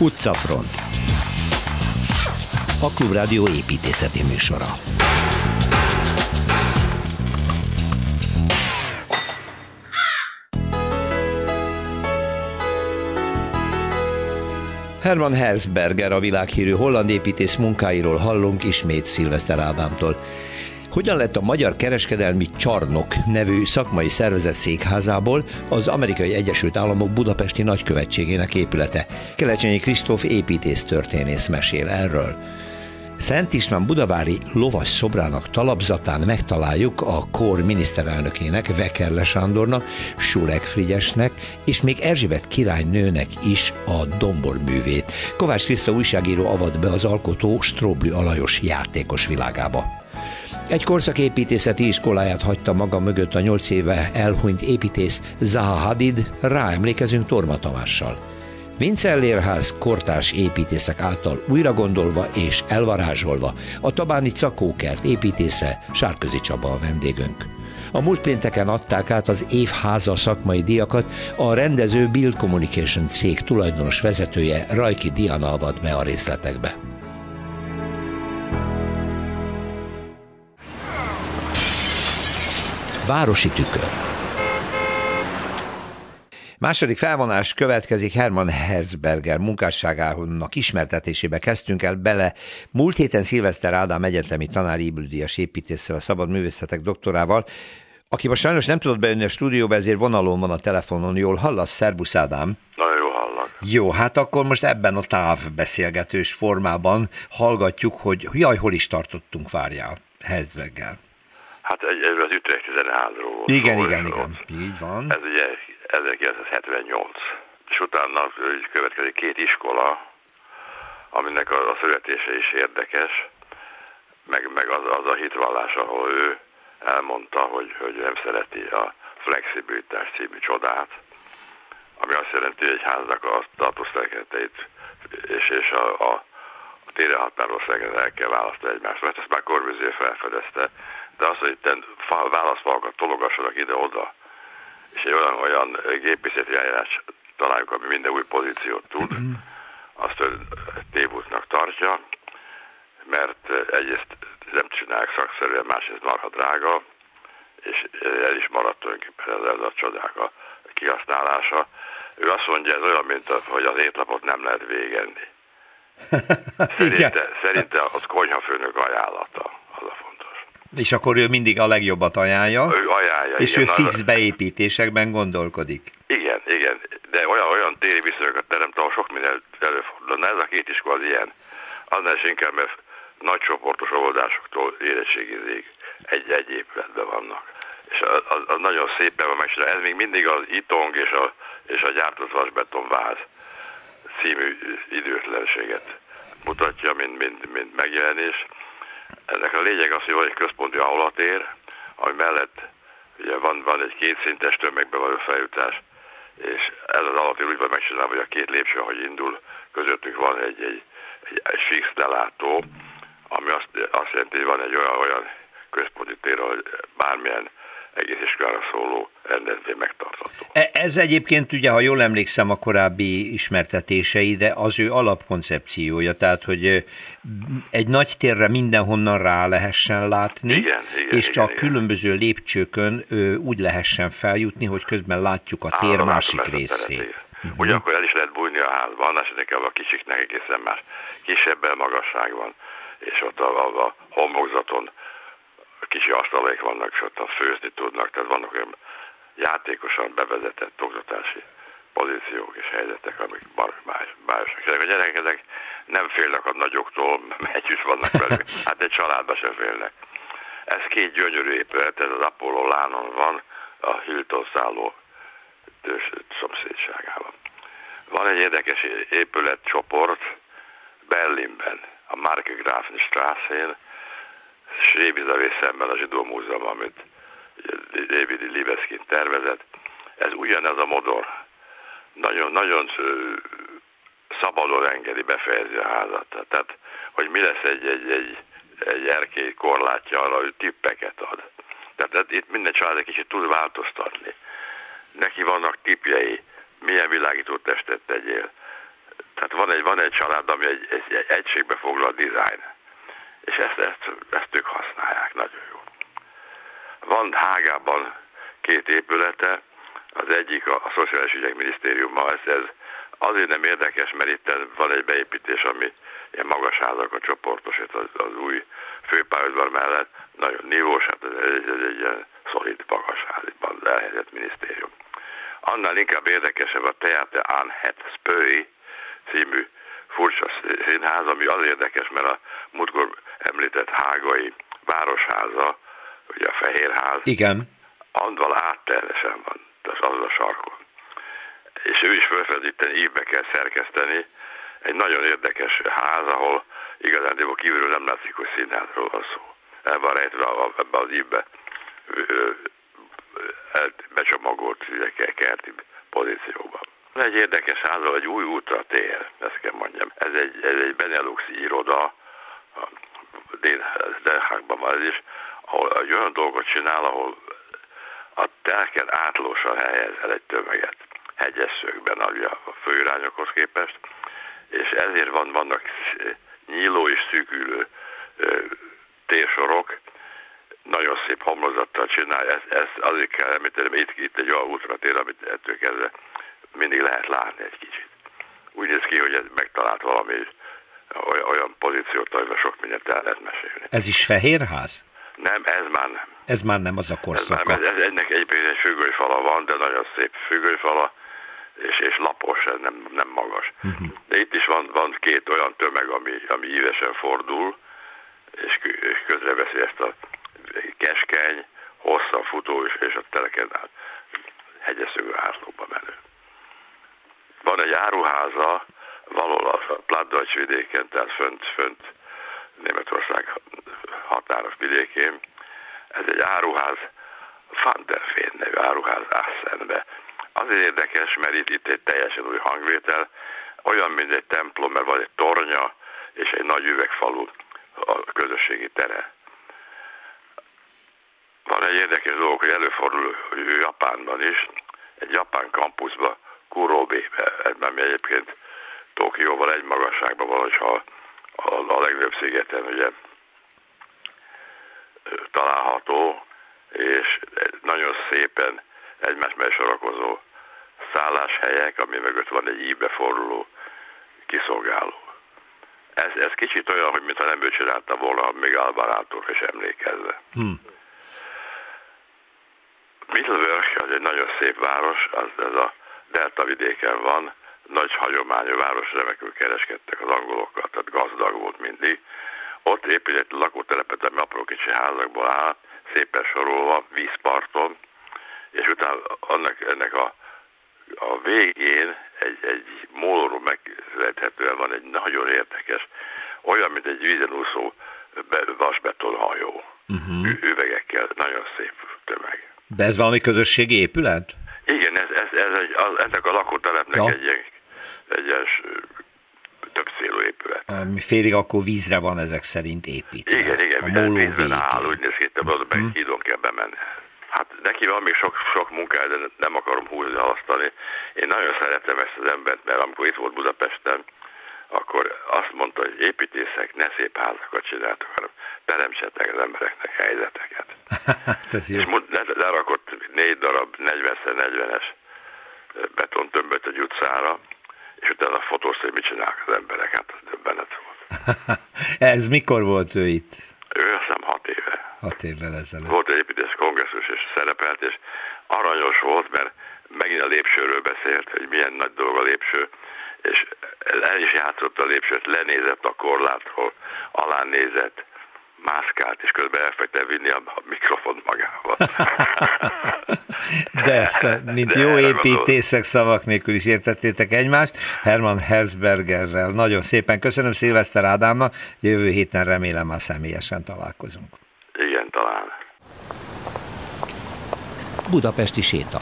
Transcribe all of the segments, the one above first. Utcafront, a Klubrádió építészeti műsora. Hermann Hertzberger, a világhírű holland építész munkáiról hallunk ismét Szilveszter Ádámtól. Hogyan lett a Magyar Kereskedelmi Csarnok nevű szakmai szervezet székházából az Amerikai Egyesült Államok budapesti nagykövetségének épülete? Kelecsényi Kristóf építésztörténész mesél erről. Szent István budavári lovas szobrának talapzatán megtaláljuk a kor miniszterelnökének, Wekerle Sándornak, Schulek Frigyesnek és még Erzsébet királynőnek is a domborművét. Kovács Kriszta újságíró avat be az alkotó Strobl Alajos játékos világába. Egy korszaképítészeti iskoláját hagyta maga mögött a 8 éve elhunyt építész Zaha Hadid, ráemlékezünk Torma Tamással. Vincellérház kortárs építészek által újragondolva és elvarázsolva, a Tabáni Cakókert építésze, Sárközi Csaba a vendégünk. A múlt pénteken adták át az évháza szakmai díjakat, a rendező Build Communication cég tulajdonos vezetője, Rajki Diana avat be a részletekbe. Városi tükör. Második felvonás következik, Hermann Hertzberger munkásságának ismertetésébe kezdtünk el bele. Múlt héten Szilveszter Ádám egyetemi tanár Ybl-díjas építésszel, a szabad művészek doktorával, aki most sajnos nem tudott bejönni a stúdióba, ezért vonalon van a telefonon. Jól hallasz? Szerbusz Ádám! Nagyon jól hallak. Jó, hát akkor most ebben a távbeszélgetős formában hallgatjuk, hogy jaj, hol is tartottunk, várjál, Hertzberger. Hát ez az Utrecht 13-ról volt. Igen. Így van. Ez ugye 1978, és utána következik két iskola, aminek a születése is érdekes, meg az a hitvallás, ahol ő elmondta, hogy nem szereti a flexibilitás című csodát, ami azt jelenti, hogy egy háznak a tartózszerkezeteit és a tére határoló szerkezetet el kell választani egymást, mert ezt már Corbusier felfedezte, de azt, hogy itt válaszfalakat tologassanak ide-oda, és egy olyan gépészeti eljárás találjuk, ami minden új pozíciót tud, azt tévútnak tartja, mert egyrészt nem csinálják szakszerűen, másrészt marha drága, és el is maradt tulajdonképpen ez a csodák a kihasználása. Ő azt mondja, ez olyan, mint hogy az étlapot nem lehet végenni. Szerinte az konyhafőnök ajánlata, az a fontos. És akkor ő mindig a legjobbat ajánlja, és igen, ő fix beépítésekben gondolkodik. Igen, de olyan téri viszonyokat teremt, ahol sok minden előfordul. Na ez a két iskola az ilyen. Annál is inkább, mert nagy csoportos oldásoktól érettségizéig egy épületben vannak. És az nagyon szépen van megcsinálva. Ez még mindig az itong és a gyártott vasbetonváz című időtlenséget mutatja, mint megjelenés. Ennek a lényeg az, hogy van egy központi aulatér, ami mellett ugye van egy kétszintes tömegbe való feljutás, és ez az alatér úgy van megcsinálva, hogy a két lépcső, ahogy indul, közöttük van egy fix lelátó, ami azt jelenti, hogy van egy olyan központi tér, hogy bármilyen egész iskolára szóló rendezvény megtartható. Ez egyébként ugye, ha jól emlékszem a korábbi ismertetéseire, az ő alapkoncepciója, tehát, hogy egy nagy térre mindenhonnan rá lehessen látni, igen, különböző lépcsőkön úgy lehessen feljutni, hogy közben látjuk a tér másik részét. Ugyanakkor el is lehet bújni a házban, esetleg a kicsiknek egészen más kisebben magasságban, és ott a homlokzaton kicsi asztalaik vannak, és ott főzni tudnak, tehát vannak olyan játékosan bevezetett oktatási pozíciók és helyzetek, amik bármilyen. A gyerekek nem félnek a nagyoktól, együtt vannak velük, hát egy családban sem félnek. Ez két gyönyörű épület, ez az Apollo lánon van, a Hilton szálló szomszédságában. Van egy érdekes épületcsoport Berlinben, a Marke Grafen Straßén, Schrebizavé szemben a Zsidó Múzeum, amit David Liebeskin tervezett. Ez ugyanez a modor. Nagyon szabadon engedi befejezni a házat. Tehát, hogy mi lesz egy erkély korlátja arra, hogy tippeket ad. Tehát itt minden család egy kicsit tud változtatni. Neki vannak tippjei, milyen világító testet tegyél, Tehát van egy család, ami egy egységbe foglal dizájn, és ezt ők használják, nagyon jó. Van Hágában két épülete, az egyik a Szociális Ügyek Minisztériuma, ez azért nem érdekes, mert itt van egy beépítés, ami ilyen magas házakon csoportosít az új főpályaudvar mellett, nagyon nívós, hát ez egy ilyen szolid magas ház, itt elhelyezett minisztérium. Annál inkább érdekesebb a Theater aan het Spuy című furcsa színház, ami az érdekes, mert a múltkor említett hágai városháza, ugye a Fehérház, andval átteresen van, az a sarkon. És ő is felfedíteni, ívbe kell szerkeszteni, egy nagyon érdekes ház, ahol igazán kívülről nem látszik, hogy színházról van szó. El van rejtve ebbe az ívbe becsomagolt kerti pozícióban. Egy érdekes ház, egy új útra tér, ezt kell mondjam. Ez egy Benelux iroda, Den Haagban van ez is, ahol egy olyan dolgot csinál, ahol a telken átlósan helyezel egy tömeget, hegyes szögben a főirányokhoz képest, és ezért vannak nyíló és szűkülő térsorok, nagyon szép homlokzattal csinálja, ezt azért kell említeni, mert itt egy olyan útra tér, amit ettől kezdve mindig lehet látni egy kicsit. Úgy néz ki, hogy ez megtalált valami olyan pozíciót, amivel sok mindent el lehet mesélni. Ez is Fehérház? Nem, ez már nem. Ez már nem az a korszaka. Ennek egyébként egy függönyfala van, de nagyon szép függönyfala, és lapos, ez nem magas. Uh-huh. De itt is van két olyan tömeg, ami ívesen fordul, és közreveszi ezt a keskeny, hosszan futó, és a teleken át hegyeszögő átlóba menő. Van egy áruháza, valahol a Plattdeutsch vidéken, tehát fönt Németország határos vidékén. Ez egy áruház, Van der Feen nevű áruház Assenbe. Azért érdekes, mert itt egy teljesen új hangvétel, olyan, mint egy templom, mert van egy tornya és egy nagy üvegfalú a közösségi tere. Van egy érdekes dolog, hogy előfordul, hogy ő Japánban is, egy japán kampuszban, Kurobe-be, ebben egyébként Tokióval egy magasságban van, hogyha a legnagyobb szigeten ugye található, és nagyon szépen egymás mellé sorakozó szálláshelyek, ami mögött van egy íjbe forduló kiszolgáló. Ez kicsit olyan, hogy mintha nem ő csinálta volna, még Albarától is emlékezve. Middelburg, az egy nagyon szép város, ez a Delta vidéken van, nagy hagyományú város, remekül kereskedtek az angolokkal, tehát gazdag volt mindig. Ott épül egy lakótelepet, ami apró kicsi házakból áll, szépen sorolva, vízparton, és utána ennek a végén egy mólóról megszerethetően van egy nagyon érdekes, olyan, mint egy vízen úszó vasbetonhajó. Uh-huh. Üvegekkel, nagyon szép tömeg. De ez valami közösségi épület? Igen, ennek a lakótelepnek egy ilyen több célú épület. Félig akkor vízre van ezek szerint építve. Igen, vízben áll, úgy néz ki, hogy hídon kell bemenni. Hát neki van még sok munkája, de nem akarom húzni, halasztani. Én nagyon szeretem ezt az embert, mert amikor itt volt Budapesten, akkor azt mondta, hogy építészek ne szép házakat csináltak, hanem teremtsetek az embereknek helyzeteket. És lerakott 4 darab 40x40-es betontömböt egy utcára, és utána fotózta, hogy mit csinálnak az emberek, hát az döbbenet volt. Ez mikor volt ő itt? Ő azt hiszem 6 éve. 6 évvel ezelőtt. Volt egy építés kongresszus, és szerepelt, és aranyos volt, mert megint a lépcsőről beszélt, hogy milyen nagy dolog a lépcső, és el is játszott a lépcsőt, lenézett a korlátról, alá nézett, mászkált, és közben elfektem vinni a mikrofont magával. De ezt, mint de jó építészek, szavak nélkül is értettétek egymást. Hermann Hertzbergerrel nagyon szépen köszönöm, Szilveszter Ádámnak, jövő héten remélem már személyesen találkozunk. Igen, talán. Budapesti séta.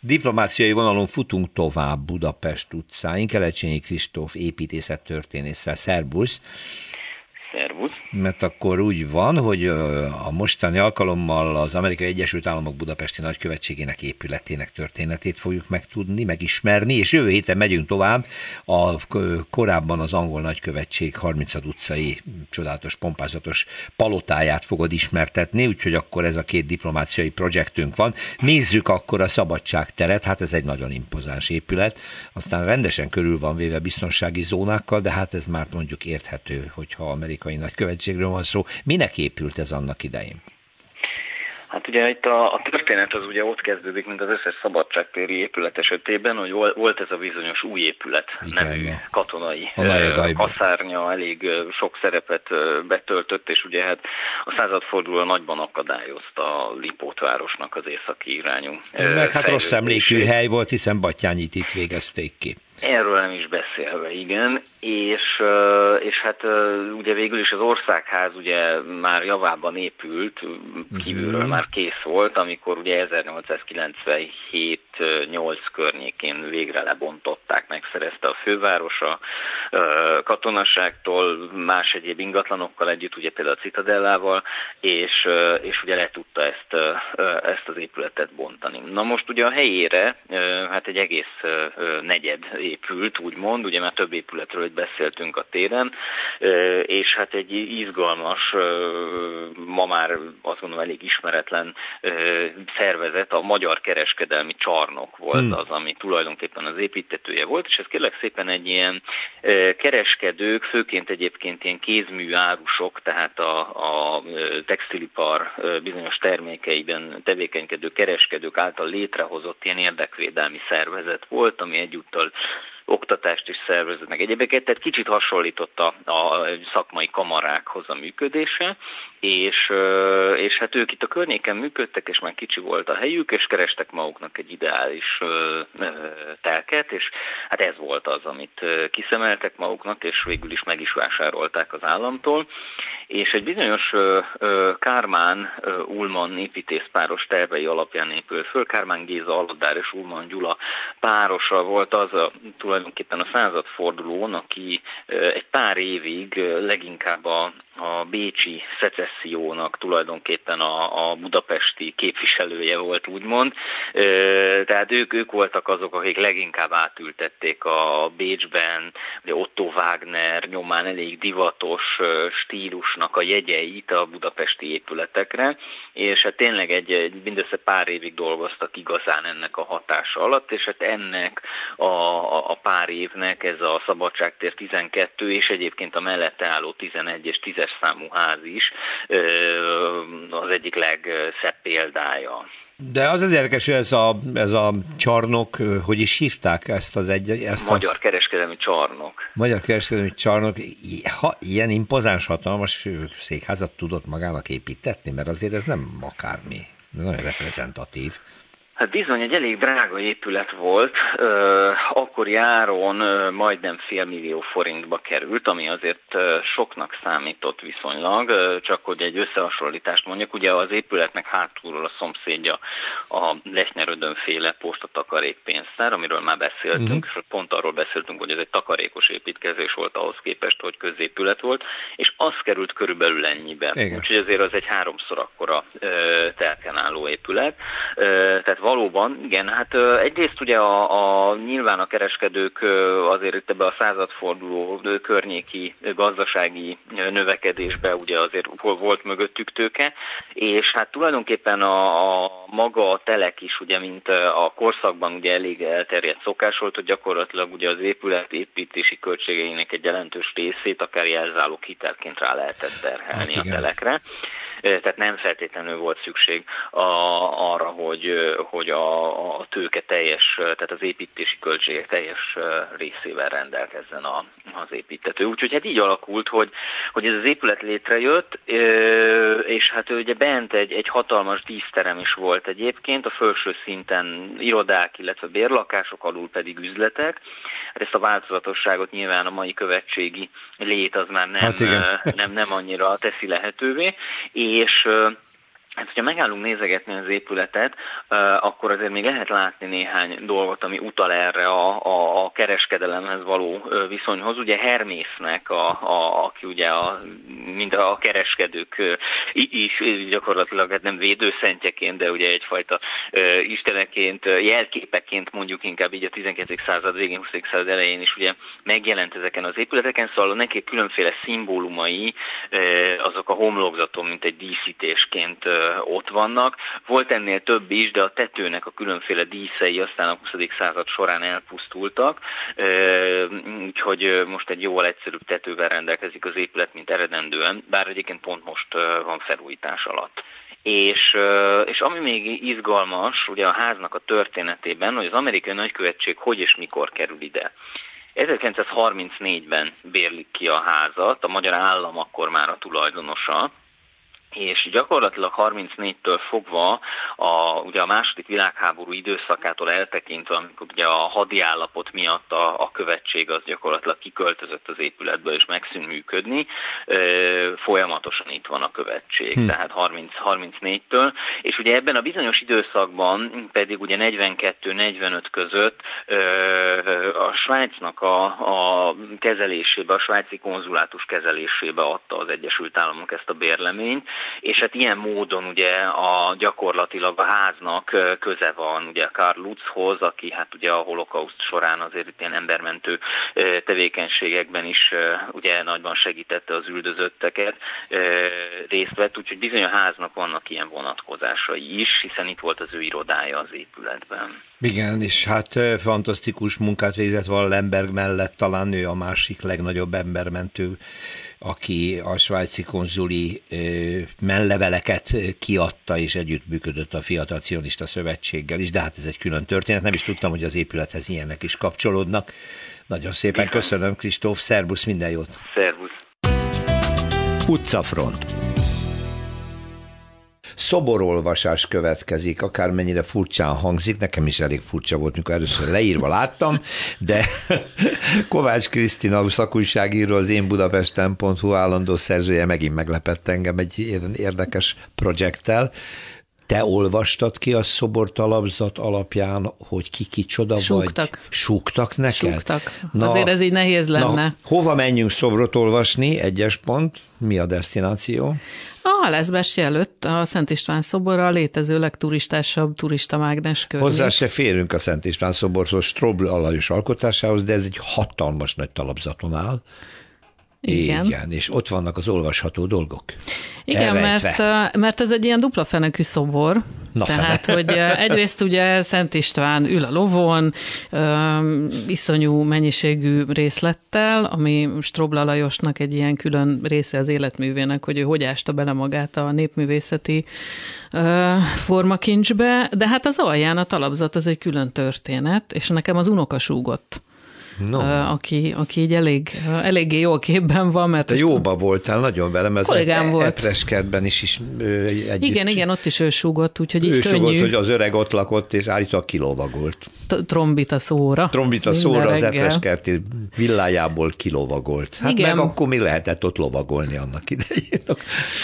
Diplomáciai vonalon futunk tovább Budapest utcáin. Kelecsényi Kristóf építészettörténésszel. Szerbusz! Szervusz. Mert akkor úgy van, hogy a mostani alkalommal az Amerikai Egyesült Államok Budapesti Nagykövetségének épületének történetét fogjuk megtudni, megismerni, és jövő héten megyünk tovább a korábban az angol nagykövetség 30. utcai csodálatos, pompázatos palotáját fogod ismertetni, úgyhogy akkor ez a két diplomáciai projektünk van. Nézzük akkor a szabadságteret, hát ez egy nagyon impozáns épület, aztán rendesen körül van véve biztonsági zónákkal, de hát ez már mondjuk érthető, hogyha amerikai nagykövetségről van szó. Minek épült ez annak idején? Hát ugye itt a történet az ugye ott kezdődik, mint az összes szabadságtéri épület esetében, hogy volt ez a bizonyos új épület, nevű katonai kaszárnya, elég sok szerepet betöltött, és ugye hát a századforduló nagyban akadályozta a Lipót városnak az északi irányú. Meg hát rossz emlékű hely volt, hiszen Battyányit itt végezték ki. Erről nem is beszélve, igen, és hát ugye végül is az országház ugye már javában épült, kívülről már kész volt, amikor ugye 1897-8 környékén végre lebontották, megszerezte a főváros a katonaságtól, más egyéb ingatlanokkal együtt, ugye például a Citadellával, és ugye le tudta ezt az épületet bontani. Na most ugye a helyére, hát egy egész negyed épült, úgymond, ugye már több épületről itt beszéltünk a téren, és hát egy izgalmas, ma már azt gondolom elég ismeretlen szervezet, a Magyar Kereskedelmi Csarnok volt az, ami tulajdonképpen az építetője volt, és ez kérlek szépen egy ilyen kereskedők, főként egyébként ilyen kézmű árusok, tehát a textilipar bizonyos termékeiben tevékenykedő kereskedők által létrehozott ilyen érdekvédelmi szervezet volt, ami egyúttal oktatást is szervezett meg egyébként, tehát kicsit hasonlított a szakmai kamarákhoz a működése, és hát ők itt a környéken működtek, és már kicsi volt a helyük, és kerestek maguknak egy ideális telket, és hát ez volt az, amit kiszemeltek maguknak, és végül is meg is vásárolták az államtól, és egy bizonyos Kármán Ullman építészpáros tervei alapján épül föl, Kármán Géza Aladár és Ullman Gyula párosa volt az a tulajdonképpen a századfordulón, aki egy pár évig leginkább a bécsi szecessziónak tulajdonképpen a budapesti képviselője volt, úgymond. Tehát ők voltak azok, akik leginkább átültették a Bécsben, ugye Otto Wagner nyomán elég divatos stílusnak a jegyeit a budapesti épületekre, és hát tényleg mindössze pár évig dolgoztak igazán ennek a hatása alatt, és hát ennek a pár évnek ez a Szabadságtér 12 és egyébként a mellette álló 11 és 10-es számú ház is az egyik legszebb példája. De az érdekes, hogy ez a csarnok, hogy is hívták ezt Magyar Kereskedelmi Csarnok. Magyar Kereskedelmi Csarnok, ha ilyen impozáns, hatalmas székházat tudott magának építetni, mert azért ez nem akármi, nagyon reprezentatív. Hát bizony, egy elég drága épület volt, akkori áron majdnem 500 000 forintba került, ami azért soknak számított viszonylag, csak hogy egy összehasonlítást mondjak, ugye az épületnek hátulról a szomszédja a Lechner Ödön féle postatakarékpénztár, amiről már beszéltünk, és pont arról beszéltünk, hogy ez egy takarékos építkezés volt ahhoz képest, hogy középület volt, és az került körülbelül ennyibe. Igen. Úgyhogy azért az egy 3-szor akkora telken álló épület, tehát valóban, igen, hát egyrészt ugye nyilván a kereskedők azért itt ebbe a századforduló környéki gazdasági növekedésbe ugye azért volt mögöttük tőke, és hát tulajdonképpen a maga a telek is ugye, mint a korszakban ugye elég elterjedt szokás volt, hogy gyakorlatilag ugye az épület építési költségeinek egy jelentős részét akár jelzálók hitelként rá lehetett terhelni hát a telekre. Tehát nem feltétlenül volt szükség arra, hogy a tőke teljes, tehát az építési költségek teljes részével rendelkezzen az építető. Úgyhogy hát így alakult, hogy ez az épület létrejött, és hát ugye bent egy hatalmas díszterem is volt egyébként, a felső szinten irodák, illetve bérlakások, alul pedig üzletek. Hát ezt a változatosságot nyilván a mai követségi lét az már nem annyira teszi lehetővé, és Hát, hogyha megállunk nézegetni az épületet, akkor azért még lehet látni néhány dolgot, ami utal erre a kereskedelemhez való viszonyhoz. Ugye Hermésznek, aki ugye mind a kereskedők is gyakorlatilag hát nem védőszentjeként, de ugye egyfajta isteneként, jelképeként mondjuk inkább így a 12. század végén, 20. század elején is ugye megjelent ezeken az épületeken, szóval neki különféle szimbólumai azok a homlokzaton, mint egy díszítésként ott vannak. Volt ennél több is, de a tetőnek a különféle díszei aztán a 20. század során elpusztultak, úgyhogy most egy jóval egyszerűbb tetővel rendelkezik az épület, mint eredendően, bár egyébként pont most van felújítás alatt. És ami még izgalmas, ugye a háznak a történetében, hogy az amerikai nagykövetség hogy és mikor kerül ide. 1934-ben bérlik ki a házat, a magyar állam akkor már a tulajdonosa, és gyakorlatilag 34-től fogva ugye a második világháború időszakától eltekintve, amikor ugye a hadiállapot miatt a követség az gyakorlatilag kiköltözött az épületből és megszűnt működni, folyamatosan itt van a követség, tehát 34-től, és ugye ebben a bizonyos időszakban pedig ugye 42-45 között a Svájcnak a kezelésébe, a svájci konzulátus kezelésébe adta az Egyesült Államok ezt a bérleményt, és hát ilyen módon ugye gyakorlatilag a háznak köze van ugye Karl Lutzhoz, aki hát ugye a holokauszt során azért ilyen embermentő tevékenységekben is ugye nagyban segítette az üldözötteket, részt vett, úgyhogy bizony a háznak vannak ilyen vonatkozásai is, hiszen itt volt az ő irodája az épületben. Igen, és hát fantasztikus munkát végzett Van Lemberg mellett, talán ő a másik legnagyobb embermentő, aki a svájci konzuli menleveleket kiadta és együttműködött a Fiatal Cionista Szövetséggel is, de hát ez egy külön történet, nem is tudtam, hogy az épülethez ilyenek is kapcsolódnak. Nagyon szépen köszönöm, Kristóf, szervusz, minden jót! Szervusz! Utcafront. Szoborolvasás következik, akármennyire furcsán hangzik, nekem is elég furcsa volt, mikor először leírva láttam, de Kovács Krisztina szakújságíró, az én Budapesten.hu állandó szerzője megint meglepett engem egy érdekes projekttel. Te olvastad ki a szobortalapzat alapján, hogy ki kicsoda vagy? Súgtak neked? Súgtak. Na, azért ez így nehéz lenne. Na, hova menjünk szobrot olvasni? 1. pont. Mi a desztináció? A Leszbesje előtt a Szent István szobor a létező legturistásabb turistamágnes körül. Hozzá se férünk a Szent István szoborhoz, Strobl Alajos alkotásához, de ez egy hatalmas nagy talapzaton áll. Igen. Igen, és ott vannak az olvasható dolgok. Igen, mert ez egy ilyen dupla fenekű szobor. Na, tehát, hogy egyrészt ugye Szent István ül a lovon, iszonyú mennyiségű részlettel, ami Strobl Alajosnak egy ilyen külön része az életművének, hogy ő hogy ásta bele magát a népművészeti formakincsbe, de hát az alján a talapzat az egy külön történet, és nekem az unoka súgott. No. Aki így eléggé jó képben van, mert... Te jóba voltál nagyon velem, ez Epreskertben is együtt. Igen, ott is ő súgott, úgyhogy így könnyű. Ő súgott, hogy az öreg ott lakott, és állítólag kilovagolt. Trombita szóra az Epreskerti villájából kilovagolt. Hát igen. Meg akkor mi lehetett ott lovagolni annak idején?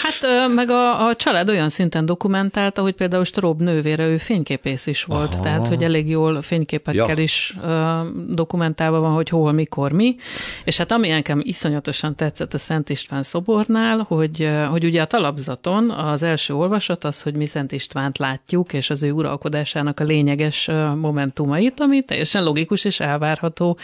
Hát meg a család olyan szinten dokumentálta, hogy például Strobl nővére ő fényképész is volt, tehát hogy elég jól fényképekkel is dokumentálva van, hogy hol, mikor, mi. És hát ami nekem iszonyatosan tetszett a Szent István szobornál, hogy ugye a talapzaton az első olvasat az, hogy mi Szent Istvánt látjuk, és az ő uralkodásának a lényeges momentumait, ami teljesen logikus és elvárható.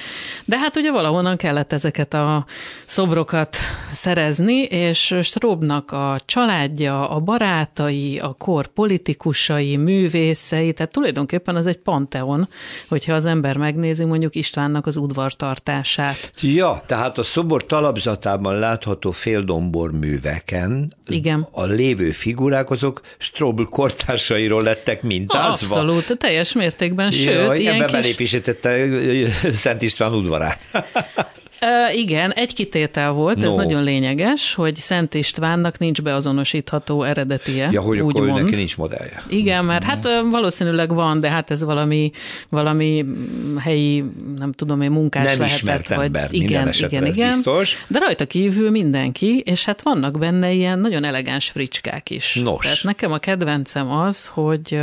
De hát ugye valahonnan kellett ezeket a szobrokat szerezni, és Strobnak a családja, a barátai, a kor politikusai, művészei, tehát tulajdonképpen az egy panteon, hogyha az ember megnézi mondjuk Istvánnak az udvartartását. Ja, tehát a szobor talapzatában látható féldombor műveken igen. A lévő figurák azok Strobl kortársairól lettek mintázva. Abszolút, teljes mértékben, sőt, ebben belépésítette Szent István udvarát. Igen, egy kitétel volt, ez nagyon lényeges, hogy Szent Istvánnak nincs beazonosítható eredetie. Ja, hogy akkor neki nincs modellje. Igen, mert hát valószínűleg van, de hát ez valami helyi, nem tudom én, munkás nem lehetett. Nem ismert ember, minden esetben ez biztos. De rajta kívül mindenki, és hát vannak benne ilyen nagyon elegáns fricskák is. Nos. Tehát nekem a kedvencem az, hogy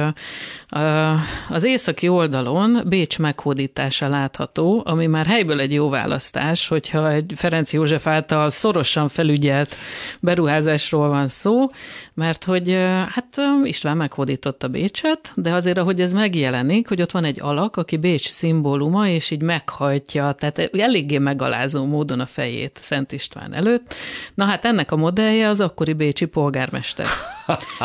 az északi oldalon Bécs meghódítása látható, ami már helyből egy jó választás, hogyha egy Ferenc József által szorosan felügyelt beruházásról van szó, mert hogy hát István meghódította Bécset, de azért, ahogy ez megjelenik, hogy ott van egy alak, aki Bécs szimbóluma, és így meghajtja, tehát eléggé megalázó módon a fejét Szent István előtt. Na hát ennek a modellje az akkori bécsi polgármester.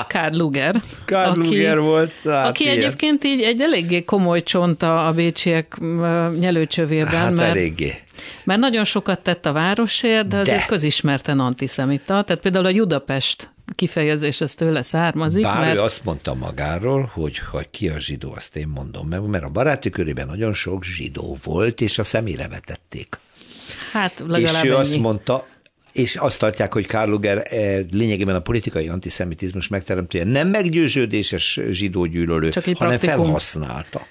Karl Lueger. Karl Lueger volt. Hát aki ilyen. Egyébként így egy eléggé komoly csonta a bécsiek nyelőcsövében. Hát mert eléggé. Mert nagyon sokat tett a városért, de azért közismerten antiszemita. Tehát például a Judapest kifejezés ez tőle származik. Bár mert... ő azt mondta magáról, hogy ha ki a zsidó, azt én mondom meg, mert a baráti körében nagyon sok zsidó volt, és a szemére vetették. Hát legalább és ő ennyi. Azt mondta, és azt tartják, hogy Karl Lueger lényegében a politikai antiszemitizmus megteremtője nem meggyőződéses zsidógyűlölő, hanem felhasználta.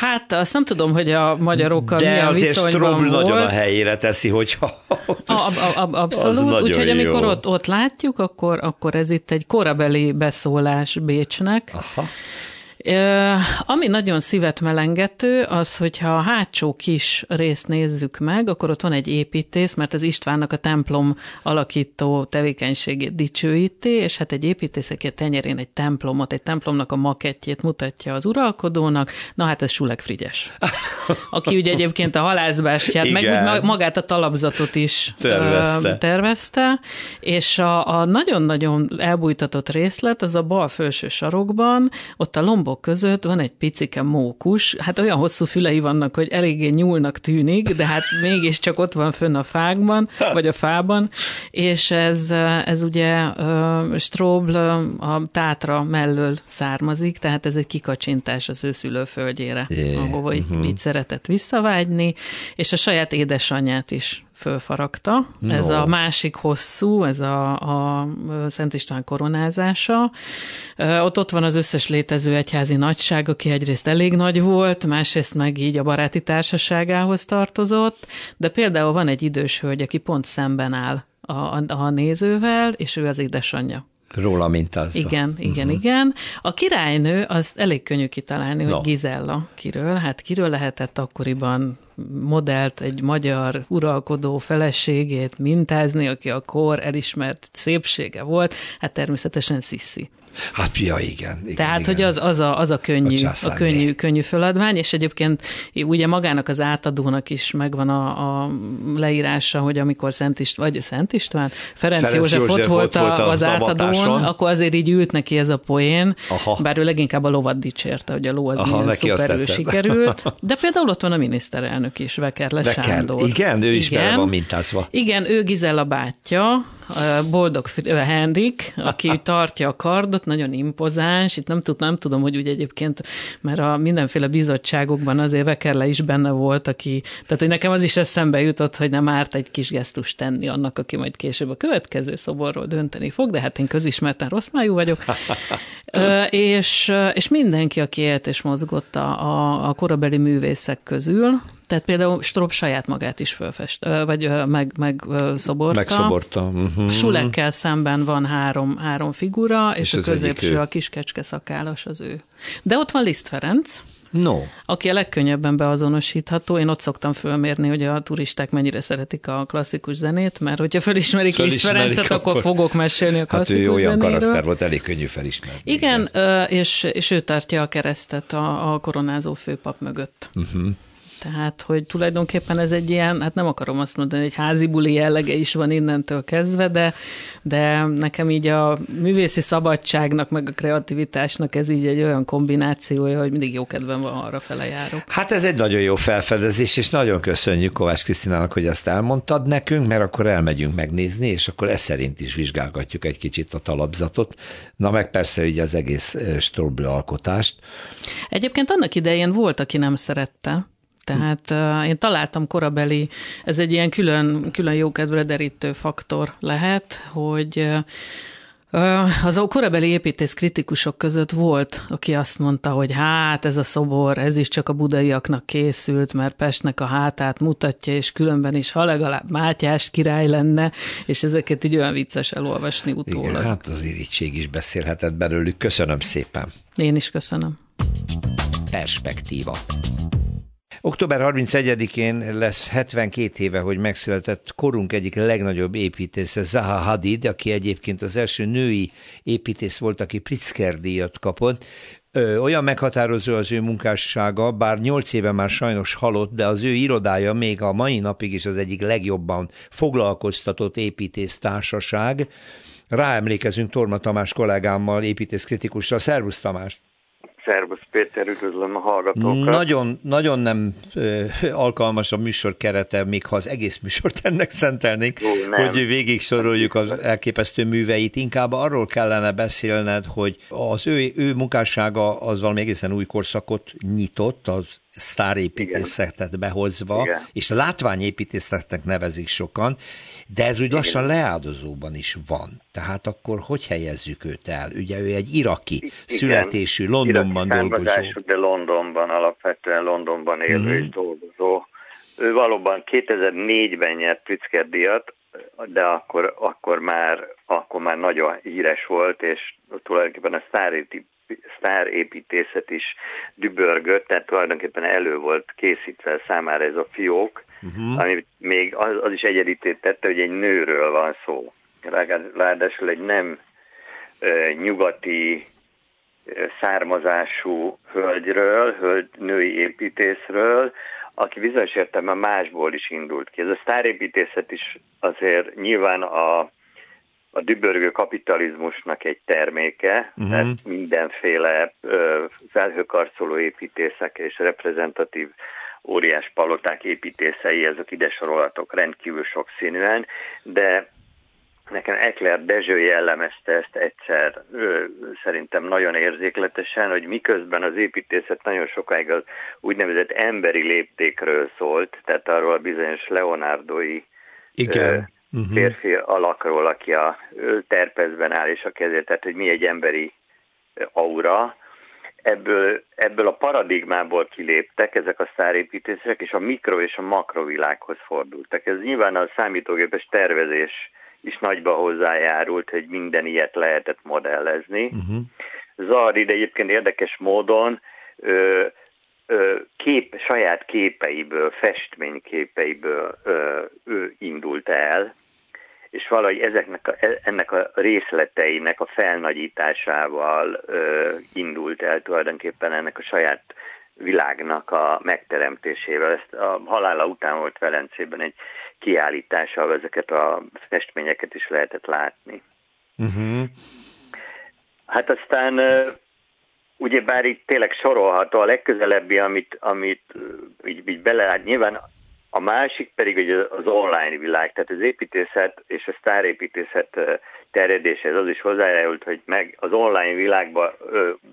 Hát azt nem tudom, hogy a magyarokkal milyen viszonyban volt. De azért Strobl nagyon a helyére teszi, hogyha... Abszolút, úgyhogy amikor ott látjuk, akkor ez itt egy korabeli beszólás Bécsnek. Aha. Ami nagyon szívet melengető, az, hogyha a hátsó kis részt nézzük meg, akkor ott van egy építész, mert az Istvánnak a templom alakító tevékenységét dicsőíti, és hát egy építész, aki a tenyerén egy templomot, egy templomnak a makettjét mutatja az uralkodónak, na hát ez Schulek Frigyes, aki ugye egyébként a halászbástyát, meg magát a talapzatot is tervezte és a nagyon-nagyon elbújtatott részlet, az a bal felső sarokban, ott a lombok között van egy picike mókus, hát olyan hosszú fülei vannak, hogy eléggé nyúlnak tűnik, de hát mégiscsak ott van fönn a fákban, vagy a fában, és ez ugye Strobl a Tátra mellől származik, tehát ez egy kikacsintás az ő szülőföldjére, ahova így szeretett visszavágyni, és a saját édesanyját is fölfaragta. No. Ez a másik hosszú, ez a Szent István koronázása. Ott van az összes létező egyházi nagyság, aki egyrészt elég nagy volt, másrészt meg így a baráti társaságához tartozott, de például van egy idős hölgy, aki pont szemben áll a nézővel, és ő az édesanyja. Róla mintázza. Igen. A királynő, azt elég könnyű kitalálni, hogy Gizella kiről. Hát kiről lehetett akkoriban modellt egy magyar uralkodó feleségét mintázni, aki a kor elismert szépsége volt, hát természetesen Sissi. Hát ja, igen. Tehát, hogy az a könnyű, a könnyű feladvány, és egyébként ugye magának az átadónak is megvan a leírása, hogy amikor Ferenc József volt az átadón, akkor azért így ült neki ez a poén, bár ő leginkább a lovat dicsérte, hogy a ló az milyen szuperül sikerült, de például ott van a miniszterelnök is, Wekerle Sándor. Igen, ő is bele van mintázva. Igen, ő Gizella bátyja, Boldog Henrik, aki tartja a kardot, nagyon impozáns, itt nem tudom, hogy úgy egyébként, mert a mindenféle bizottságokban azért Wekerle is benne volt, aki, tehát hogy nekem az is eszembe jutott, hogy nem árt egy kis gesztust tenni annak, aki majd később a következő szoborról dönteni fog, de hát én közismerten rosszmájú vagyok. És mindenki, aki élt és mozgott a korabeli művészek közül, tehát például Strobl saját magát is fölfest, vagy megszoborta. Schulekkel szemben van három figura, és a középső, a kis kecskeszakállas az ő. De ott van Liszt Ferenc, aki a legkönnyebben beazonosítható. Én ott szoktam fölmérni, hogy a turisták mennyire szeretik a klasszikus zenét, mert hogyha felismerik Liszt Ferencet, akkor fogok mesélni a klasszikus zenéről. Hát ő olyan karakter volt, elég könnyű felismerni. Igen, és ő tartja a keresztet a koronázó főpap mögött. Tehát, hogy tulajdonképpen ez egy ilyen, hát nem akarom azt mondani, hogy házi buli jellege is van innentől kezdve, de nekem így a művészi szabadságnak, meg a kreativitásnak ez így egy olyan kombinációja, hogy mindig jó kedvem van, arra fele járok. Hát ez egy nagyon jó felfedezés, és nagyon köszönjük Kovács Krisztinának, hogy ezt elmondtad nekünk, mert akkor elmegyünk megnézni, és akkor ez szerint is vizsgálgatjuk egy kicsit a talapzatot. Na meg persze ugye az egész Strobl alkotást. Egyébként annak idején volt, aki nem szerette. Tehát én találtam korabeli, ez egy ilyen külön jókedvre derítő faktor lehet, hogy az korabeli építész kritikusok között volt, aki azt mondta, hogy hát ez a szobor, ez is csak a budaiaknak készült, mert Pestnek a hátát mutatja, és különben is, ha legalább Mátyás király lenne, és ezeket így olyan vicces elolvasni utólag. Igen, hát az irítség is beszélhetett belőlük. Köszönöm szépen. Én is köszönöm. Perspektíva. Október 31-én lesz 72 éve, hogy megszületett korunk egyik legnagyobb építésze, Zaha Hadid, aki egyébként az első női építész volt, aki Pritzker díjat kapott. Olyan meghatározó az ő munkássága, bár 8 éve már sajnos halott, de az ő irodája még a mai napig is az egyik legjobban foglalkoztatott építésztársaság. Ráemlékezünk Torma Tamás kollégámmal, építészkritikussal. Szervusz Tamás! Szervusz Péter, üdvözlöm a hallgatókat. Nagyon nem alkalmas a műsor kerete, még ha az egész műsort ennek szentelnénk, hogy végig soroljuk az elképesztő műveit. Inkább arról kellene beszélned, hogy az ő munkássága az valami egészen új korszakot nyitott, az sztárépítészetet behozva, igen, és látványépítészetnek nevezik sokan, de ez úgy igen, lassan leáldozóban is van. Tehát akkor hogy helyezzük őt el? Ugye ő egy iraki születésű, Londonban dolgozó. De Londonban, alapvetően Londonban élő és dolgozó. Ő valóban 2004-ben nyert Pritzker díjat, de akkor már nagyon híres volt, és tulajdonképpen a sztárépítészet is dübörgött, tehát tulajdonképpen elő volt készítve számára ez a fiók, ami még az is egyedítét tette, hogy egy nőről van szó. Ráadásul egy nem nyugati származású női építészről, aki bizonyos értelemben másból is indult ki. Ez a sztárépítészet is azért nyilván a dübörgő kapitalizmusnak egy terméke, tehát mindenféle felhőkarcoló építészek és reprezentatív óriás paloták építészei, ezek ide sorolhatók rendkívül sokszínűen, de nekem Ekler Dezső jellemezte ezt egyszer szerintem nagyon érzékletesen, hogy miközben az építészet nagyon sokáig az úgynevezett emberi léptékről szólt, tehát arról a bizonyos leonardói férfi alakról, aki a terpezben áll és a kezét, tehát hogy mi egy emberi aura. Ebből a paradigmából kiléptek ezek a sztárépítészek, és a mikro és a makrovilághoz fordultak. Ez nyilván a számítógépes tervezés is nagyba hozzájárult, hogy minden ilyet lehetett modellezni. Zaha Hadid egyébként érdekes módon saját képeiből, festményképeiből ő indult el, és valahogy ennek a részleteinek a felnagyításával indult el tulajdonképpen ennek a saját világnak a megteremtésével. Ezt a halála után volt Velencében egy kiállítással, ezeket a festményeket is lehetett látni. Hát aztán ugyebár itt tényleg sorolható a legközelebbi, amit így beleállt nyilván, a másik pedig hogy az online világ, tehát az építészet és a sztárépítészet terjedéséhez az is hozzájárult, hogy meg az online világba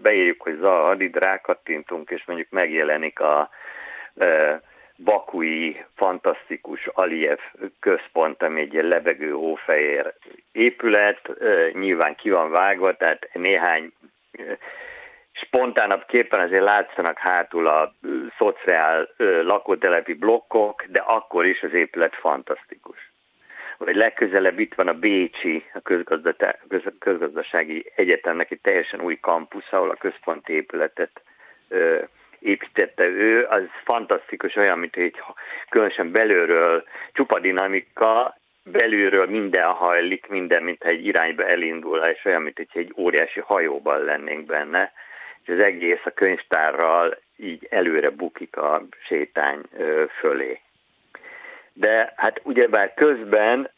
beírjuk, hogy Zaha Hadid, rákattintunk, és mondjuk megjelenik a bakui fantasztikus Aliyev központ, ami egy lebegő hófehér épület, nyilván ki van vágva, tehát néhány spontánabb képen azért látszanak hátul a szociál lakótelepi blokkok, de akkor is az épület fantasztikus. Vagy legközelebb itt van a Bécsi, a Közgazdasági Egyetemnek egy teljesen új kampusz, ahol a központi épületet építette ő, az fantasztikus, olyan, mint egy különösen belülről csupa dinamika, belülről minden hajlik, minden, mintha egy irányba elindul, és olyan, mint egy óriási hajóban lennénk benne, és az egész a könyvtárral így előre bukik a sétány fölé. De hát ugyebár közben,